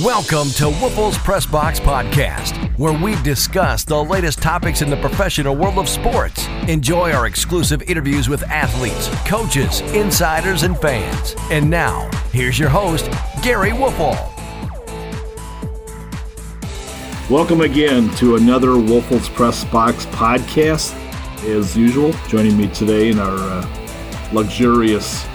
Welcome to Woffle's Press Box Podcast, where we discuss the latest topics in the professional world of sports. Enjoy our exclusive interviews with athletes, coaches, insiders, and fans. And now, here's your host, Gary Woffle. Welcome again to another Woffle's Press Box Podcast. As usual, joining me today in our luxurious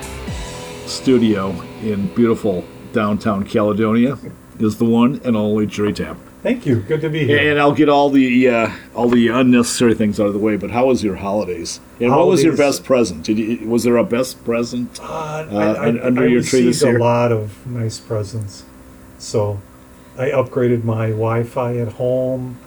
studio in beautiful downtown Caledonia is the one and only Jerry Tam. Thank you. Good to be here. And I'll get all the unnecessary things out of the way. But how was your holidays? And what was your best present? Was there a best present under your tree this year? I received a lot of nice presents. So I upgraded my Wi-Fi at home.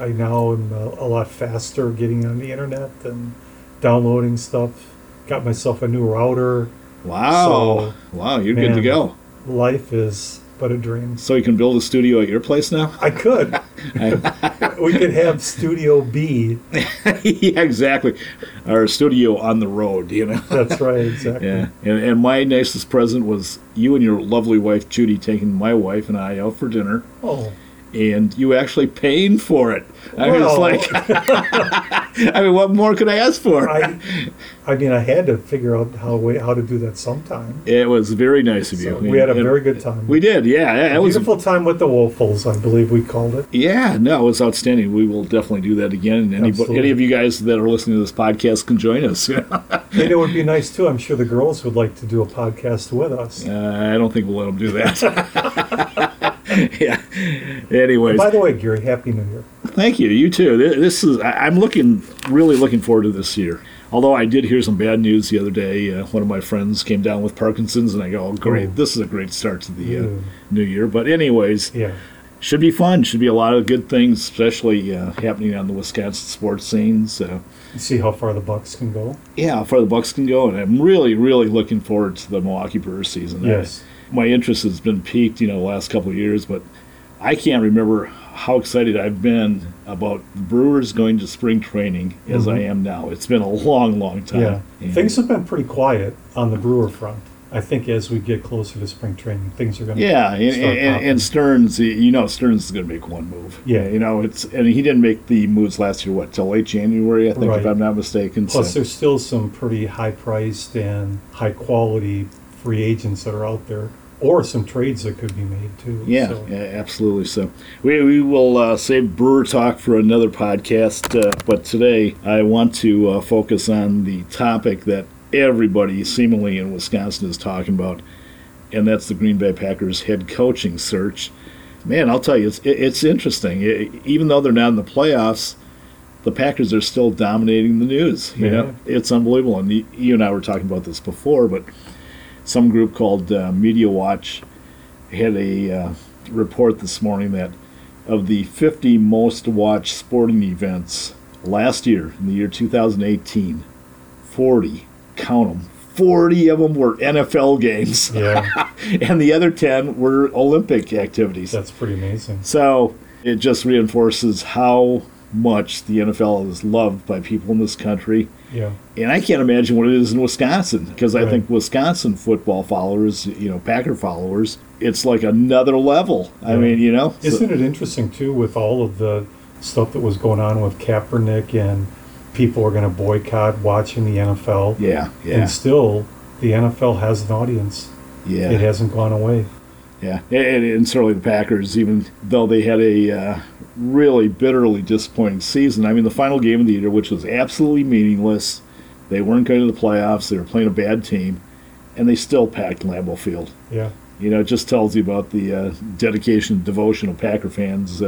I now am a lot faster getting on the internet and downloading stuff. Got myself a new router. Wow! So, you're good to go. Life is but a dream. So you can build a studio at your place now? I could. We could have Studio B. Yeah, exactly. Our studio on the road, you know. That's right, exactly. Yeah. And my nicest present was you and your lovely wife, Judy, taking my wife and I out for dinner. Oh. And you actually paying for it. I mean, it's like, what more could I ask for? I had to figure out how to do that sometime. It was very nice of you. So we had a very good time. We did, yeah. It was a beautiful time with the Woffles, I believe we called it. Yeah, no, it was outstanding. We will definitely do that again. And any of you guys that are listening to this podcast can join us. And it would be nice, too. I'm sure the girls would like to do a podcast with us. I don't think we'll let them do that. Yeah. Anyways. By the way, Gary, Happy New Year. Thank you. You too. This is. I'm really looking forward to this year. Although I did hear some bad news the other day. One of my friends came down with Parkinson's, and I go, "Oh, great! This is a great start to the new year." But anyways, should be fun. Should be a lot of good things, especially happening on the Wisconsin sports scene. So see how far the Bucks can go. Yeah, how far the Bucks can go, and I'm really looking forward to the Milwaukee Brewers season. Yes. My interest has been piqued, the last couple of years, but I can't remember how excited I've been about the Brewers going to spring training as I am now. It's been a long, long time. Yeah. And things have been pretty quiet on the Brewer front. I think as we get closer to spring training, things are going to and Stearns is going to make one move. Yeah. And he didn't make the moves last year, till late January, I think, if I'm not mistaken. Plus, there's still some pretty high-priced and high-quality free agents that are out there, or some trades that could be made too. Yeah, absolutely. So we will save Brewer talk for another podcast, but today I want to focus on the topic that everybody seemingly in Wisconsin is talking about, and that's the Green Bay Packers head coaching search. Man, I'll tell you, it's interesting. Even though they're not in the playoffs, the Packers are still dominating the news. You know, it's unbelievable. And you and I were talking about this before, but some group called Media Watch had a report this morning that of the 50 most watched sporting events last year, in the year 2018, 40, count them, 40 of them were NFL games. Yeah. And the other 10 were Olympic activities. That's pretty amazing. So it just reinforces how much the NFL is loved by people in this country. Yeah. And I can't imagine what it is in Wisconsin, because I think Wisconsin football followers, Packer followers, it's like another level. Right. I mean, Isn't it interesting, too, with all of the stuff that was going on with Kaepernick and people are going to boycott watching the NFL? Yeah. And still, the NFL has an audience. Yeah. It hasn't gone away. Yeah. And certainly the Packers, even though they had a really bitterly disappointing season. I mean, the final game of the year, which was absolutely meaningless. They weren't going to the playoffs. They were playing a bad team, and they still packed Lambeau Field. Yeah. It just tells you about the dedication and devotion of Packer fans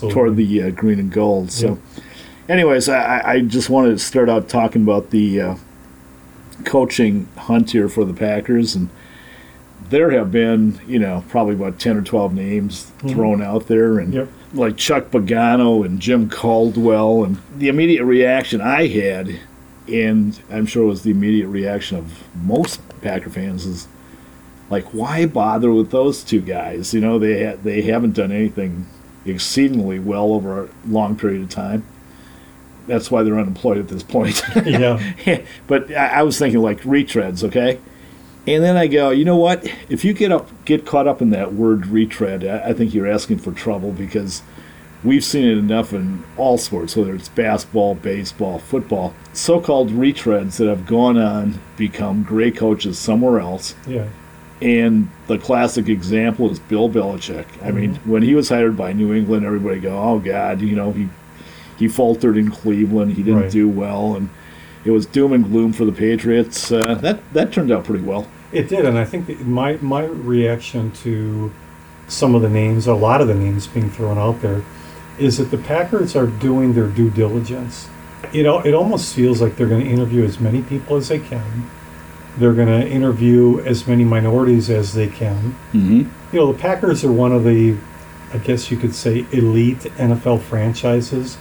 toward the green and gold. So anyways, I just wanted to start out talking about the coaching hunt here for the Packers. And there have been, probably about 10 or 12 names thrown out there. And like Chuck Pagano and Jim Caldwell. And the immediate reaction I had, and I'm sure it was the immediate reaction of most Packer fans, is like, why bother with those two guys? They haven't done anything exceedingly well over a long period of time. That's why they're unemployed at this point. Yeah. But I was thinking like retreads, okay? And then I go, you know what? If you get caught up in that word retread, I think you're asking for trouble, because we've seen it enough in all sports, whether it's basketball, baseball, football. So-called retreads that have gone on become great coaches somewhere else. Yeah. And the classic example is Bill Belichick. Mm-hmm. I mean, when he was hired by New England, everybody go, oh, God, you know, he faltered in Cleveland. He didn't do well. And it was doom and gloom for the Patriots. That turned out pretty well. It did, and I think my reaction to some of the names, a lot of the names being thrown out there, is that the Packers are doing their due diligence. It almost feels like they're going to interview as many people as they can. They're going to interview as many minorities as they can. Mm-hmm. You know, the Packers are one of the, I guess you could say, elite NFL franchises.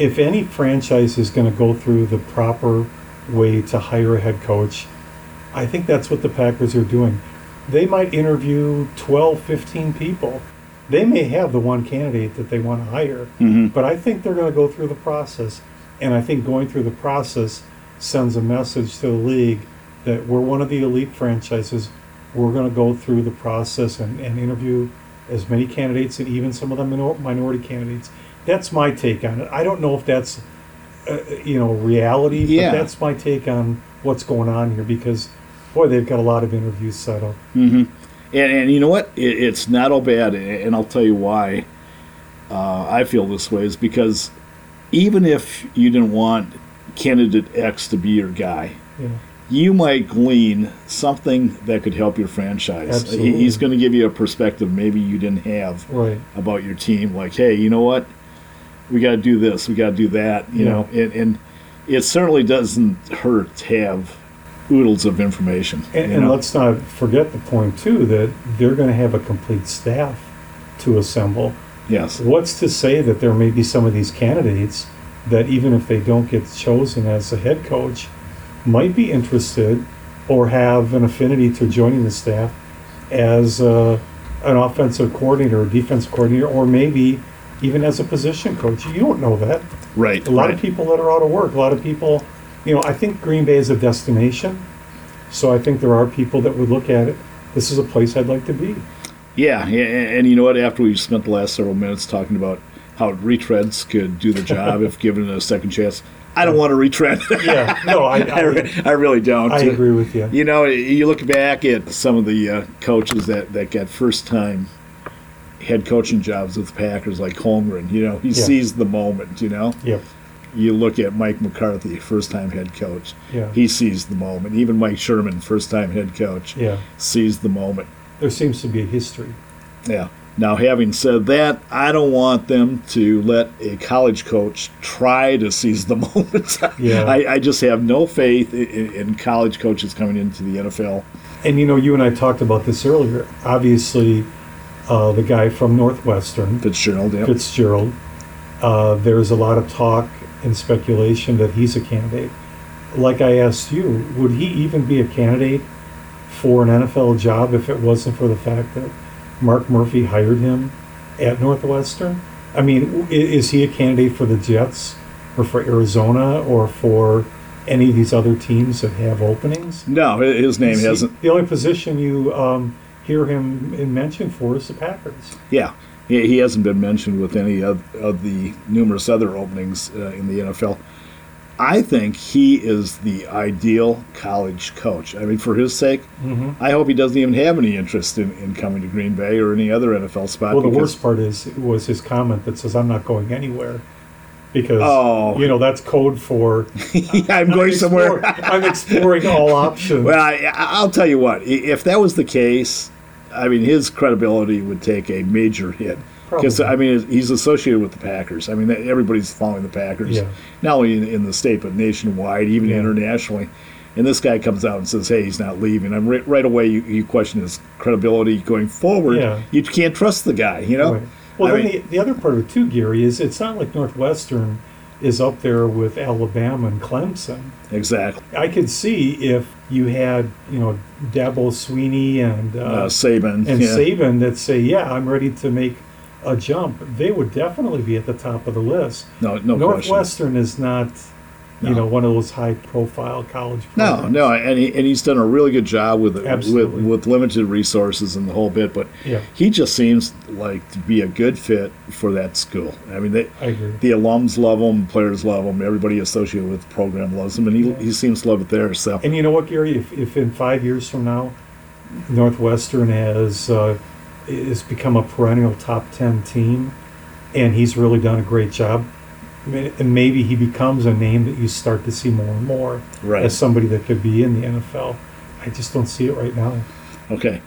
If any franchise is going to go through the proper way to hire a head coach, I think that's what the Packers are doing. They might interview 12, 15 people. They may have the one candidate that they want to hire, mm-hmm. but I think they're going to go through the process. And I think going through the process sends a message to the league that we're one of the elite franchises. We're going to go through the process and interview as many candidates, and even some of the minority candidates. That's my take on it. I don't know if that's reality, but that's my take on what's going on here, because boy, they've got a lot of interviews set up. Mm-hmm. And you know what? It's not all bad, and I'll tell you why I feel this way, is because even if you didn't want candidate X to be your guy, you might glean something that could help your franchise. Absolutely. He's going to give you a perspective maybe you didn't have about your team. Like, hey, you know what? We got to do this. We got to do that. You know, and it certainly doesn't hurt to have oodles of information. And let's not forget the point, too, that they're going to have a complete staff to assemble. Yes. What's to say that there may be some of these candidates that, even if they don't get chosen as a head coach, might be interested or have an affinity to joining the staff as an offensive coordinator or defensive coordinator, or maybe even as a position coach. You don't know that. Right. A lot of people that are out of work, a lot of people... You know, I think Green Bay is a destination, so I think there are people that would look at it. This is a place I'd like to be. Yeah, and you know what? After we've spent the last several minutes talking about how retreads could do the job if given a second chance, I don't want to retread. Yeah, no, I really don't. I agree with you. You know, you look back at some of the coaches that got first-time head coaching jobs with the Packers, like Holmgren. You know, he seized the moment, you know? Yep. You look at Mike McCarthy, first-time head coach. Yeah. He seized the moment. Even Mike Sherman, first-time head coach, seized the moment. There seems to be a history. Yeah. Now, having said that, I don't want them to let a college coach try to seize the moment. Yeah. I just have no faith in college coaches coming into the NFL. And, you know, you and I talked about this earlier. Obviously, the guy from Northwestern. Fitzgerald, yeah. Fitzgerald. There's a lot of talk and speculation that he's a candidate. Like I asked you, would he even be a candidate for an NFL job if it wasn't for the fact that Mark Murphy hired him at Northwestern? I mean, is he a candidate for the Jets or for Arizona or for any of these other teams that have openings? No, his name hasn't. The only position you hear him mentioned for is the Packers. Yeah. He hasn't been mentioned with any of the numerous other openings in the NFL. I think he is the ideal college coach. I mean, for his sake, mm-hmm. I hope he doesn't even have any interest in coming to Green Bay or any other NFL spot. Well, the worst part was his comment that says, I'm not going anywhere. Because, you know, that's code for... I'm going somewhere. I'm exploring all options. Well, I'll tell you what. If that was the case... I mean, his credibility would take a major hit. Because, I mean, he's associated with the Packers. I mean, everybody's following the Packers, not only in the state, but nationwide, even internationally. And this guy comes out and says, hey, he's not leaving. I'm right away, you question his credibility going forward. Yeah. You can't trust the guy, you know? Right. Well, the other part of it, too, Gary, is it's not like Northwestern is up there with Alabama and Clemson. Exactly. I could see if you had, you know, Dabo Sweeney and Saban. And Saban that say, I'm ready to make a jump. They would definitely be at the top of the list. No, Northwestern question. Northwestern is not you know, one of those high-profile college programs. No, and he's done a really good job with it, with limited resources and the whole bit. But he just seems like to be a good fit for that school. I mean, the alums love him, players love him, everybody associated with the program loves him, and he seems to love it there. So. And you know what, Gary? If in 5 years from now, Northwestern has become a perennial top 10 team, and he's really done a great job. And maybe he becomes a name that you start to see more and more as somebody that could be in the NFL. I just don't see it right now. Okay.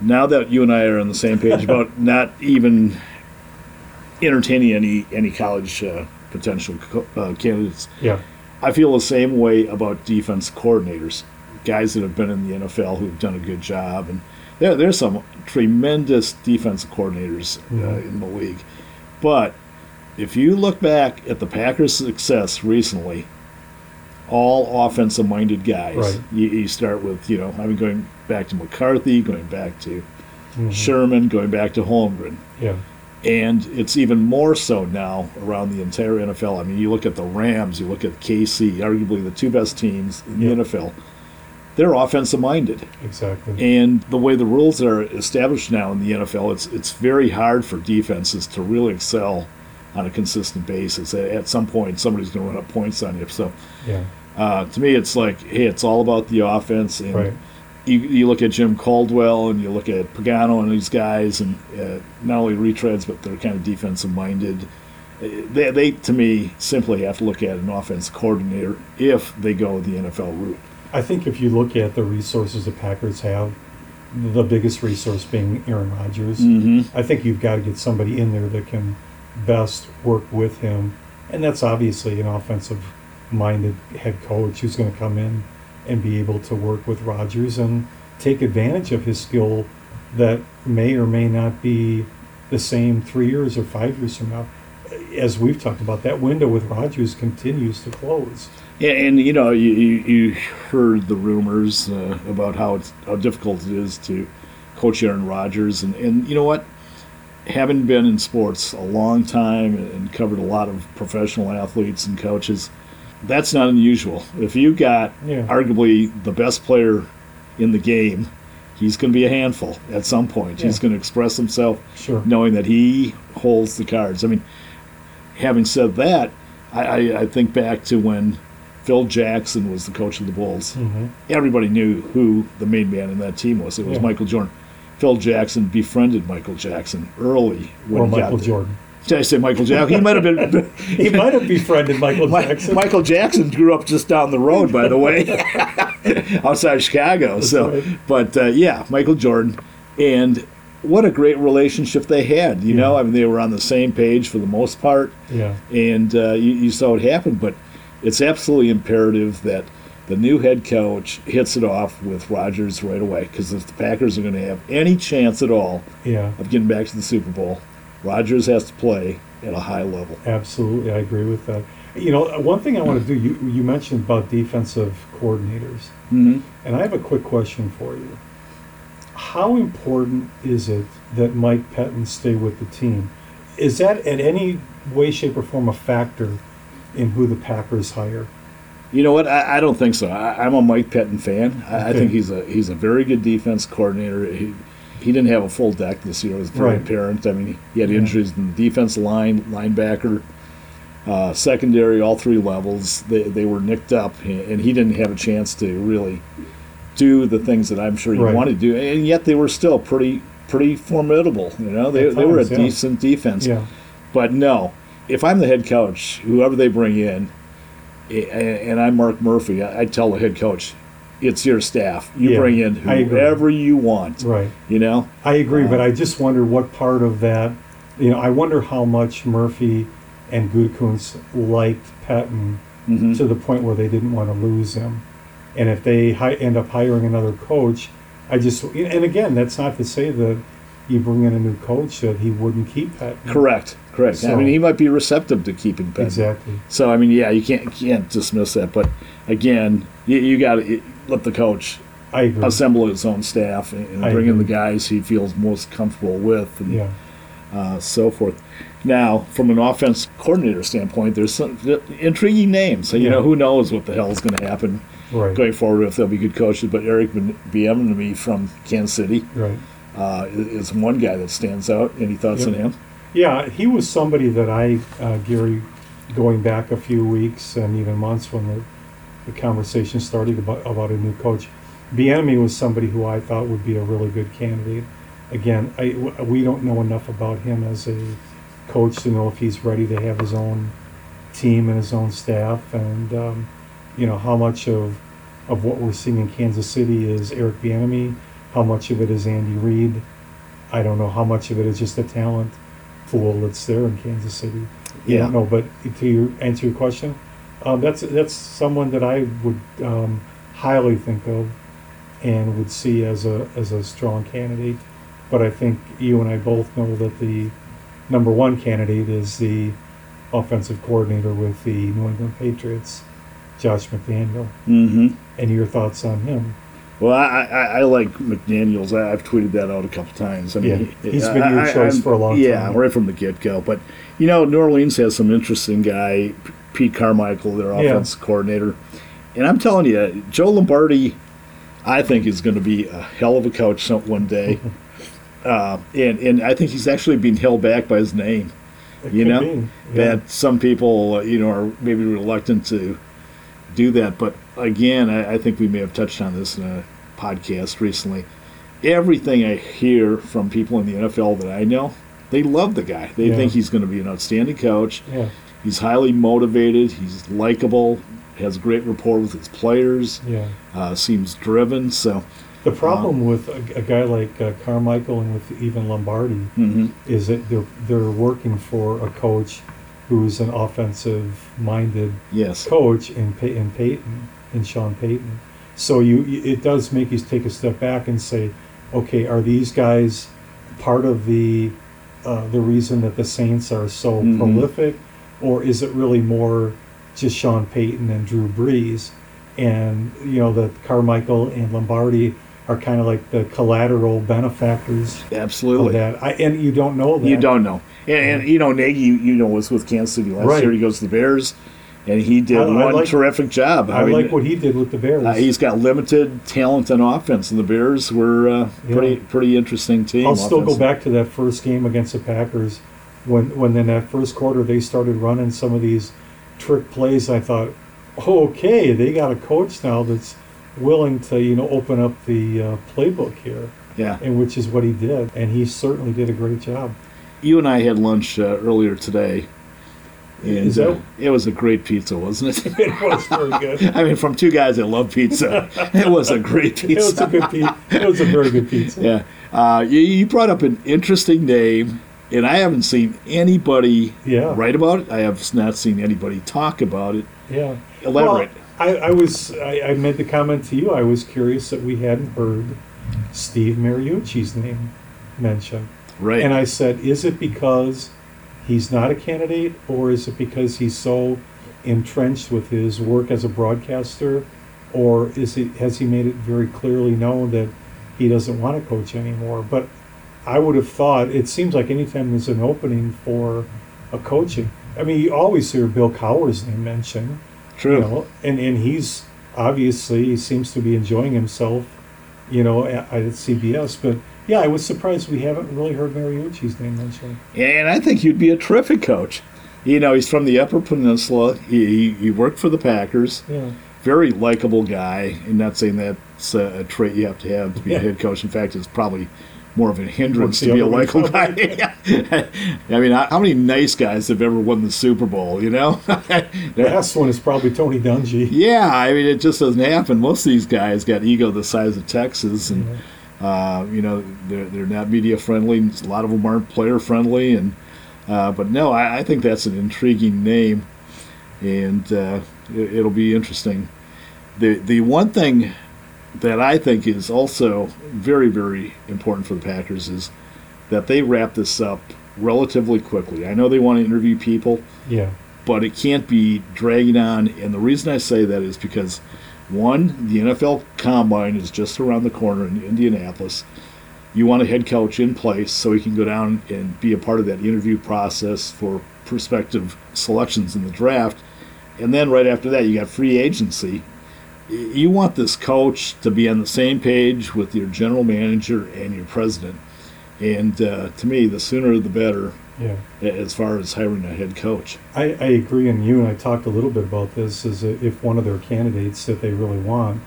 Now that you and I are on the same page about not even entertaining any college potential candidates, I feel the same way about defense coordinators, guys that have been in the NFL who have done a good job. And there's some tremendous defensive coordinators in the league. But if you look back at the Packers' success recently, all offensive-minded guys. Right. You start with, going back to McCarthy, going back to Sherman, going back to Holmgren. Yeah. And it's even more so now around the entire NFL. I mean, you look at the Rams, you look at KC, arguably the two best teams in the NFL. They're offensive-minded. Exactly. And the way the rules are established now in the NFL, it's very hard for defenses to really excel on a consistent basis. At some point, somebody's going to run up points on you. So, to me, it's like, hey, it's all about the offense. And you look at Jim Caldwell and you look at Pagano and these guys, and not only retreads, but they're kind of defensive-minded. They to me, simply have to look at an offense coordinator if they go the NFL route. I think if you look at the resources the Packers have, the biggest resource being Aaron Rodgers, I think you've got to get somebody in there that can best work with him, and that's obviously an offensive-minded head coach who's going to come in and be able to work with Rodgers and take advantage of his skill that may or may not be the same 3 years or 5 years from now. As we've talked about, that window with Rodgers continues to close. Yeah, and you heard the rumors about how difficult it is to coach Aaron Rodgers, and you know what? Having been in sports a long time and covered a lot of professional athletes and coaches, that's not unusual. If you got arguably the best player in the game, he's going to be a handful at some point. Yeah. He's going to express himself knowing that he holds the cards. I mean, having said that, I think back to when Phil Jackson was the coach of the Bulls. Everybody knew who the main man in that team was. It was Michael Jordan. Phil Jackson befriended Michael Jackson early. When Michael Jordan. Did I say Michael Jackson? He might have been. He might have befriended Michael Jackson. Michael Jackson grew up just down the road, by the way, outside Chicago. That's so, right. But Michael Jordan, and what a great relationship they had. You know, I mean, they were on the same page for the most part. Yeah, and you saw it happen. But it's absolutely imperative that the new head coach hits it off with Rodgers right away, because if the Packers are going to have any chance at all of getting back to the Super Bowl, Rodgers has to play at a high level. Absolutely, I agree with that. You know, one thing I want to do, you mentioned about defensive coordinators, and I have a quick question for you. How important is it that Mike Pettine stay with the team? Is that in any way, shape, or form a factor in who the Packers hire? You know what? I don't think so. I'm a Mike Pettine fan. I think he's a very good defense coordinator. He didn't have a full deck this year. It was very apparent. I mean, he had injuries in the defense line, linebacker, secondary, all three levels. They were nicked up, and he didn't have a chance to really do the things that I'm sure he wanted to do. And yet they were still pretty formidable. You know, they were a decent defense. Yeah. But no, if I'm the head coach, whoever they bring in, and I'm Mark Murphy, I tell the head coach, it's your staff. You bring in whoever you want. Right. You know? I agree, but I just wonder what part of that, I wonder how much Murphy and Gutekunst liked Pettine to the point where they didn't want to lose him. And if they end up hiring another coach, and again, that's not to say that you bring in a new coach that he wouldn't keep Pettine. Correct. So, I mean, he might be receptive to keeping Pettine. Exactly. So, I mean, you can't dismiss that. But, again, you got to let the coach assemble his own staff and bring in the guys he feels most comfortable with. And, so forth. Now, from an offense coordinator standpoint, there's some intriguing names. So, you know, who knows what the hell is going to happen going forward, if they'll be good coaches. But Eric Bieniemy from Kansas City is one guy that stands out. Any thoughts on him? Yeah, he was somebody that I, Gary, going back a few weeks and even months when the conversation started about a new coach, Bieniemy was somebody who I thought would be a really good candidate. Again, we don't know enough about him as a coach to know if he's ready to have his own team and his own staff, and you know, how much of what we're seeing in Kansas City is Eric Bieniemy, how much of it is Andy Reid. I don't know how much of it is just the talent pool that's there in Kansas City. Yeah. I don't know, but to answer your question, that's someone that I would highly think of and would see as a strong candidate. But I think you and I both know that the number one candidate is the offensive coordinator with the New England Patriots, Josh McDaniels. Mm-hmm. And your thoughts on him? Well, I like McDaniels. I've tweeted that out a couple times. I mean, he's been your choice for a long time. Yeah, right from the get-go. But, you know, New Orleans has some interesting guy, Pete Carmichael, their offense coordinator. And I'm telling you, Joe Lombardi, I think, is going to be a hell of a coach one day. And I think he's actually being held back by his name. That some people, you know, are maybe reluctant to do that. But again, I think we may have touched on this in a podcast recently. Everything I hear from people in the NFL that I know, they love the guy. They think he's going to be an outstanding coach. Yeah. He's highly motivated. He's likable. Has great rapport with his players. Yeah. Seems driven. So the problem with a guy like Carmichael and with even Lombardi is that they're working for a coach who's an offensive-minded coach in Payton, in Sean Payton. So it does make you take a step back and say, okay, are these guys part of the reason that the Saints are so prolific, or is it really more just Sean Payton and Drew Brees? And, you know, that Carmichael and Lombardi are kind of like the collateral benefactors. Absolutely. Of that. And you don't know that. You don't know. And you know, Nagy, you know, was with Kansas City last year. He goes to the Bears, and he did terrific job. I mean, like what he did with the Bears. He's got limited talent on offense, and the Bears were pretty interesting team. I'll still go back to that first game against the Packers when in that first quarter they started running some of these trick plays. I thought, okay, they got a coach now that's willing to, you know, open up the playbook here. Yeah. And which is what he did, and he certainly did a great job. You and I had lunch earlier today, and it was a great pizza, wasn't it? It was very good. I mean, from two guys that love pizza, it was a great pizza. It was a good pizza. It was a very good pizza. Yeah. You brought up an interesting name, and I haven't seen anybody write about it. I have not seen anybody talk about it. Yeah. Elaborate. Well, I made the comment to you. I was curious that we hadn't heard Steve Mariucci's name mentioned. Right. And I said, is it because he's not a candidate, or is it because he's so entrenched with his work as a broadcaster, or has he made it very clearly known that he doesn't want to coach anymore? But I would have thought, it seems like anytime there's an opening for a coaching, I mean, you always hear Bill Cowher's name mentioned. True. You know, and he's obviously, he seems to be enjoying himself, you know, at CBS, but yeah, I was surprised we haven't really heard Mariucci's name mentioned. And I think he'd be a terrific coach. You know, he's from the Upper Peninsula. He worked for the Packers. Yeah. Very likable guy. I'm not saying that's a trait you have to have to be a head coach. In fact, it's probably more of a hindrance to be a likable guy. I mean, how many nice guys have ever won the Super Bowl, you know? The last one is probably Tony Dungy. Yeah, I mean, it just doesn't happen. Most of these guys got ego the size of Texas, and you know, they're not media friendly. A lot of them aren't player friendly, and but no, I think that's an intriguing name, and it'll be interesting. The one thing that I think is also very, very important for the Packers is that they wrap this up relatively quickly. I know they want to interview people, but it can't be dragging on. And the reason I say that is because, one, the NFL Combine is just around the corner in Indianapolis. you want a head coach in place so he can go down and be a part of that interview process for prospective selections in the draft. And then right after that, you got free agency. You want this coach to be on the same page with your general manager and your president. And to me, the sooner the better. Yeah. As far as hiring a head coach. I agree, and you and I talked a little bit about this, is if one of their candidates that they really want,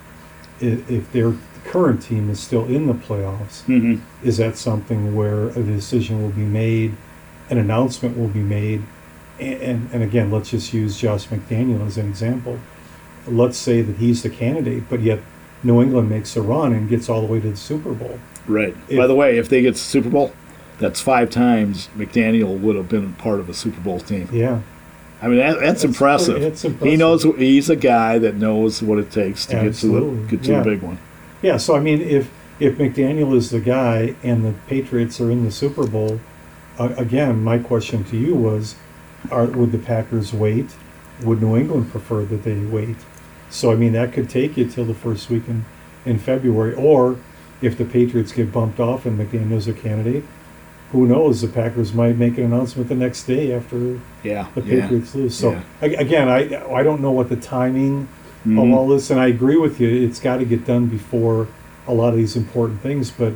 if their current team is still in the playoffs, mm-hmm. is that something where a decision will be made, an announcement will be made, and again, let's just use Josh McDaniels as an example. Let's say that he's the candidate, but yet New England makes a run and gets all the way to the Super Bowl. Right. By the way, if they get to the Super Bowl, that's 5 times McDaniel would have been part of a Super Bowl team. Yeah. I mean, that's impressive. That's impressive. He knows, he's a guy that knows what it takes to get to yeah. the big one. Yeah, so I mean, if McDaniel is the guy and the Patriots are in the Super Bowl, again, my question to you was, would the Packers wait? Would New England prefer that they wait? So, I mean, that could take you till the first week in February. Or if the Patriots get bumped off and McDaniel's a candidate, who knows, the Packers might make an announcement the next day after the Patriots lose. So, again, I don't know what the timing mm-hmm. of all this, and I agree with you, it's got to get done before a lot of these important things, but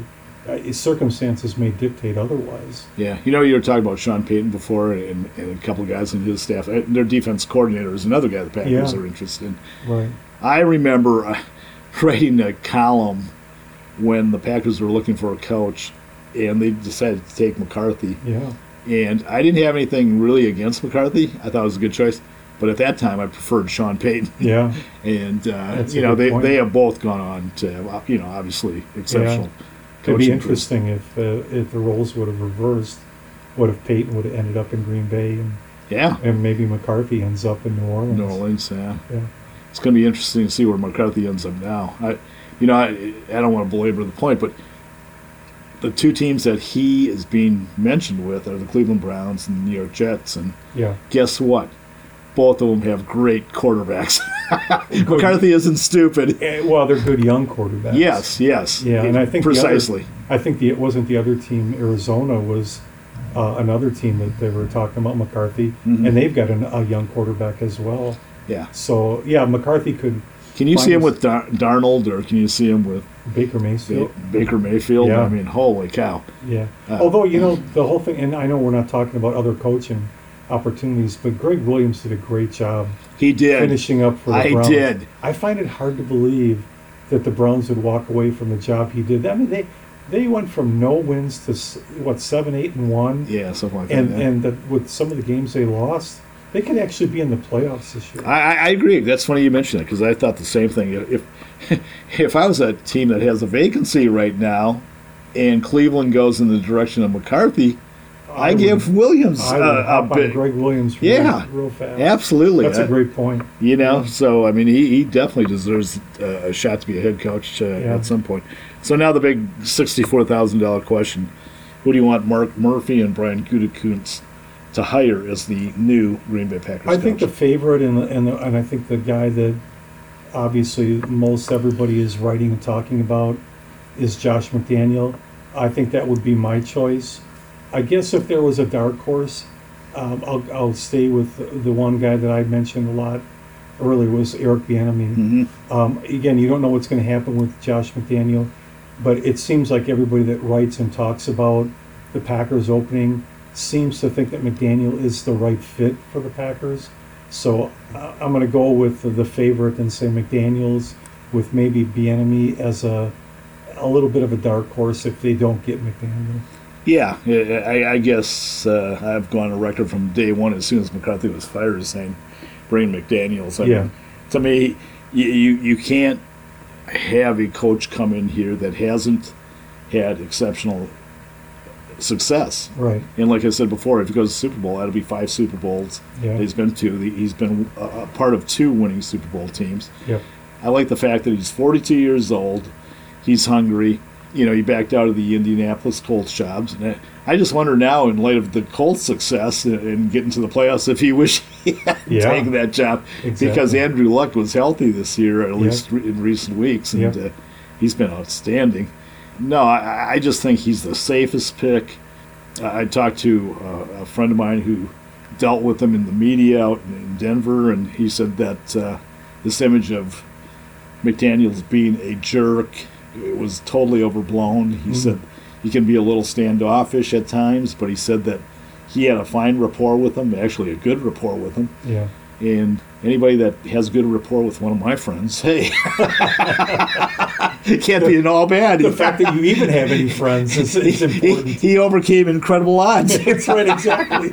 circumstances may dictate otherwise. Yeah, you know, you were talking about Sean Payton before and a couple of guys on his staff. Their defense coordinator is another guy the Packers are interested in. Right. I remember writing a column when the Packers were looking for a coach, and they decided to take McCarthy. Yeah. And I didn't have anything really against McCarthy. I thought it was a good choice. But at that time, I preferred Sean Payton. Yeah. And, you know, they have both gone on to, you know, obviously exceptional coaching. It would be interesting if the roles would have reversed. What if Payton would have ended up in Green Bay? And maybe McCarthy ends up in New Orleans. New Orleans. It's going to be interesting to see where McCarthy ends up now. I don't want to belabor the point, but the two teams that he is being mentioned with are the Cleveland Browns and the New York Jets. And guess what? Both of them have great quarterbacks. McCarthy isn't stupid. Well, they're good young quarterbacks. Yes. Yeah, and I think precisely. I think it wasn't the other team. Arizona was another team that they were talking about McCarthy, mm-hmm. and they've got a young quarterback as well. Yeah. So McCarthy could. Can you see him with Darnold, or can you see him with Baker Mayfield? Yeah. I mean, holy cow. Yeah. Although, you know, the whole thing, and I know we're not talking about other coaching opportunities, but Gregg Williams did a great job. He did. Finishing up for the Browns. I find it hard to believe that the Browns would walk away from the job he did. I mean, they went from no wins to, 7-8-1? Yeah, something like that. And with some of the games they lost, they could actually be in the playoffs this year. I agree. That's funny you mentioned that, because I thought the same thing. If I was a team that has a vacancy right now and Cleveland goes in the direction of McCarthy, I give Williams a bit. Gregg Williams real fast. Absolutely. That's a great point. You know, so, I mean, he definitely deserves a shot to be a head coach at some point. So now the big $64,000 question. Who do you want Mark Murphy and Brian Gutekunst to hire as the new Green Bay Packers coach? I think the favorite and I think the guy that obviously most everybody is writing and talking about is Josh McDaniel. I think that would be my choice. I guess if there was a dark horse, I'll stay with the one guy that I mentioned a lot earlier was Eric Bieniemy. Mm-hmm. Again, you don't know what's going to happen with Josh McDaniel, but it seems like everybody that writes and talks about the Packers opening seems to think that McDaniel is the right fit for the Packers. So I'm going to go with the favorite and say McDaniels, with maybe Bieniemy as a little bit of a dark horse if they don't get McDaniel. Yeah, I guess I've gone on record from day one as soon as McCarthy was fired saying, bring McDaniels. I mean, to me, you can't have a coach come in here that hasn't had exceptional success. Right. And like I said before, if he goes to the Super Bowl, that'll be 5 Super Bowls. Yeah. He's been 2. He's been a part of 2 winning Super Bowl teams. Yeah. I like the fact that he's 42 years old. He's hungry. You know, he backed out of the Indianapolis Colts jobs. And I just wonder now, in light of the Colts' success and getting to the playoffs, if he wished he had taken that job. Exactly. Because Andrew Luck was healthy this year, at least in recent weeks. And he's been outstanding. No, I just think he's the safest pick. I talked to a friend of mine who dealt with him in the media out in Denver, and he said that this image of McDaniels being a jerk, it was totally overblown. He said he can be a little standoffish at times, but he said that he had a fine rapport with him, actually a good rapport with him. Yeah. And anybody that has good rapport with one of my friends, hey, it can't be an all bad. The fact that you even have any friends is important. He overcame incredible odds. That's right, exactly.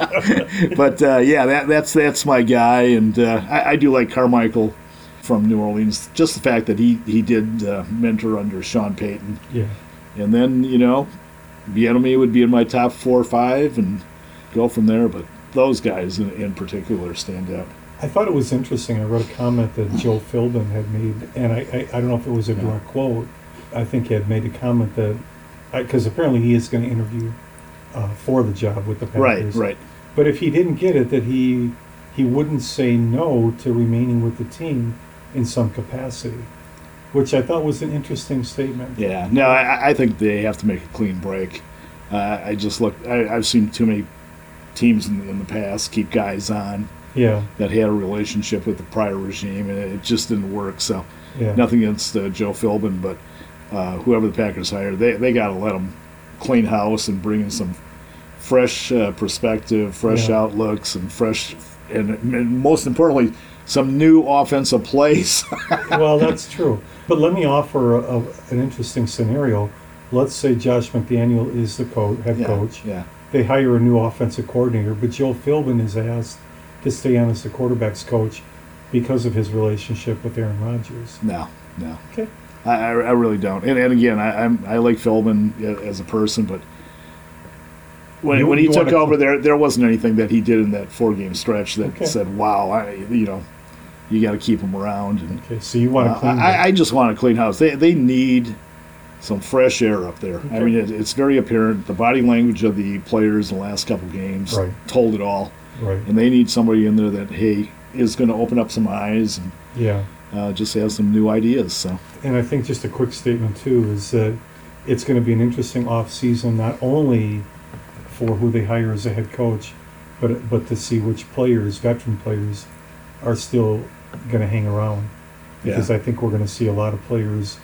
But, yeah, that's my guy. And I do like Carmichael from New Orleans. Just the fact that he did mentor under Sean Payton. Yeah. And then, you know, Bieniemy would be in my top 4 or 5 and go from there. But those guys in particular stand out. I thought it was interesting. I read a comment that Joe Philbin had made, and I don't know if it was a direct quote. I think he had made a comment that, because apparently he is going to interview for the job with the Packers. Right. But if he didn't get it, that he wouldn't say no to remaining with the team in some capacity, which I thought was an interesting statement. Yeah. No, I think they have to make a clean break. I just look. I've seen too many teams in the past keep guys on. Yeah, that had a relationship with the prior regime, and it just didn't work. So, nothing against Joe Philbin, but whoever the Packers hired, they got to let them clean house and bring in some fresh perspective, fresh outlooks, and fresh, and most importantly, some new offensive plays. Well, that's true. But let me offer an interesting scenario. Let's say Josh McDaniel is the head coach. Yeah. They hire a new offensive coordinator, but Joe Philbin is asked to stay on as the quarterback's coach because of his relationship with Aaron Rodgers. No. Okay. I really don't. And again, I like Philbin as a person, but when he took over, there wasn't anything that he did in that 4-game stretch that said, "Wow, you got to keep him around." And, so you want to clean house? I just want to clean house. They need some fresh air up there. Okay. I mean, it's very apparent. The body language of the players in the last couple games told it all. Right. And they need somebody in there that, hey, is going to open up some eyes and just have some new ideas. So, and I think just a quick statement, too, is that it's going to be an interesting offseason, not only for who they hire as a head coach, but to see which players, veteran players, are still going to hang around. Because I think we're going to see a lot of players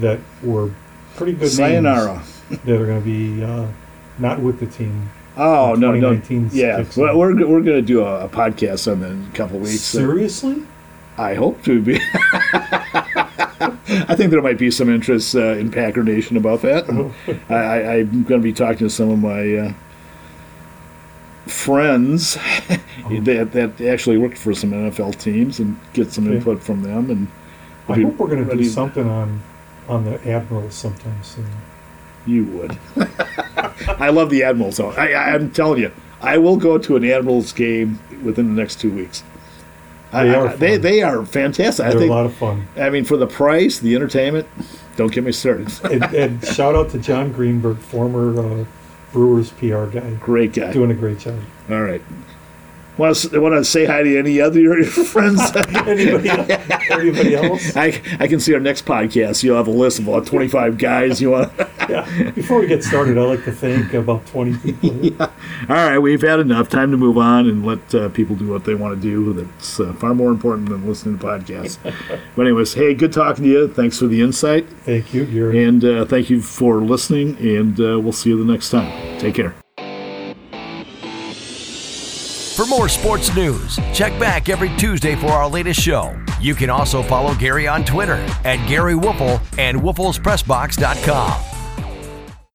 that were pretty good names that are going to be not with the team. Oh, no. Yeah, we're going to do a podcast on that in a couple of weeks. Seriously? I hope to be. I think there might be some interest in Packer Nation about that. I'm going to be talking to some of my friends that actually worked for some NFL teams and get some input from them. And I hope we're going to do something on the Admirals sometime soon. You would. I love the Admirals, though. I'm telling you, I will go to an Admirals game within the next 2 weeks. They are fantastic. They're a lot of fun. I mean, for the price, the entertainment, don't get me started. and shout out to John Greenberg, former Brewers PR guy. Great guy. Doing a great job. All right. Want to say hi to any other your friends? Anybody else? I can see our next podcast. You'll have a list of about 25 guys you want. Yeah. Before we get started, I like to thank about 20 people. Yeah. All right, we've had enough. Time to move on and let people do what they want to do. That's far more important than listening to podcasts. But anyways, hey, good talking to you. Thanks for the insight. Thank you, Gary. And thank you for listening, and we'll see you the next time. Take care. For more sports news, check back every Tuesday for our latest show. You can also follow Gary on Twitter at Gary Woffle and WofflesPressBox.com.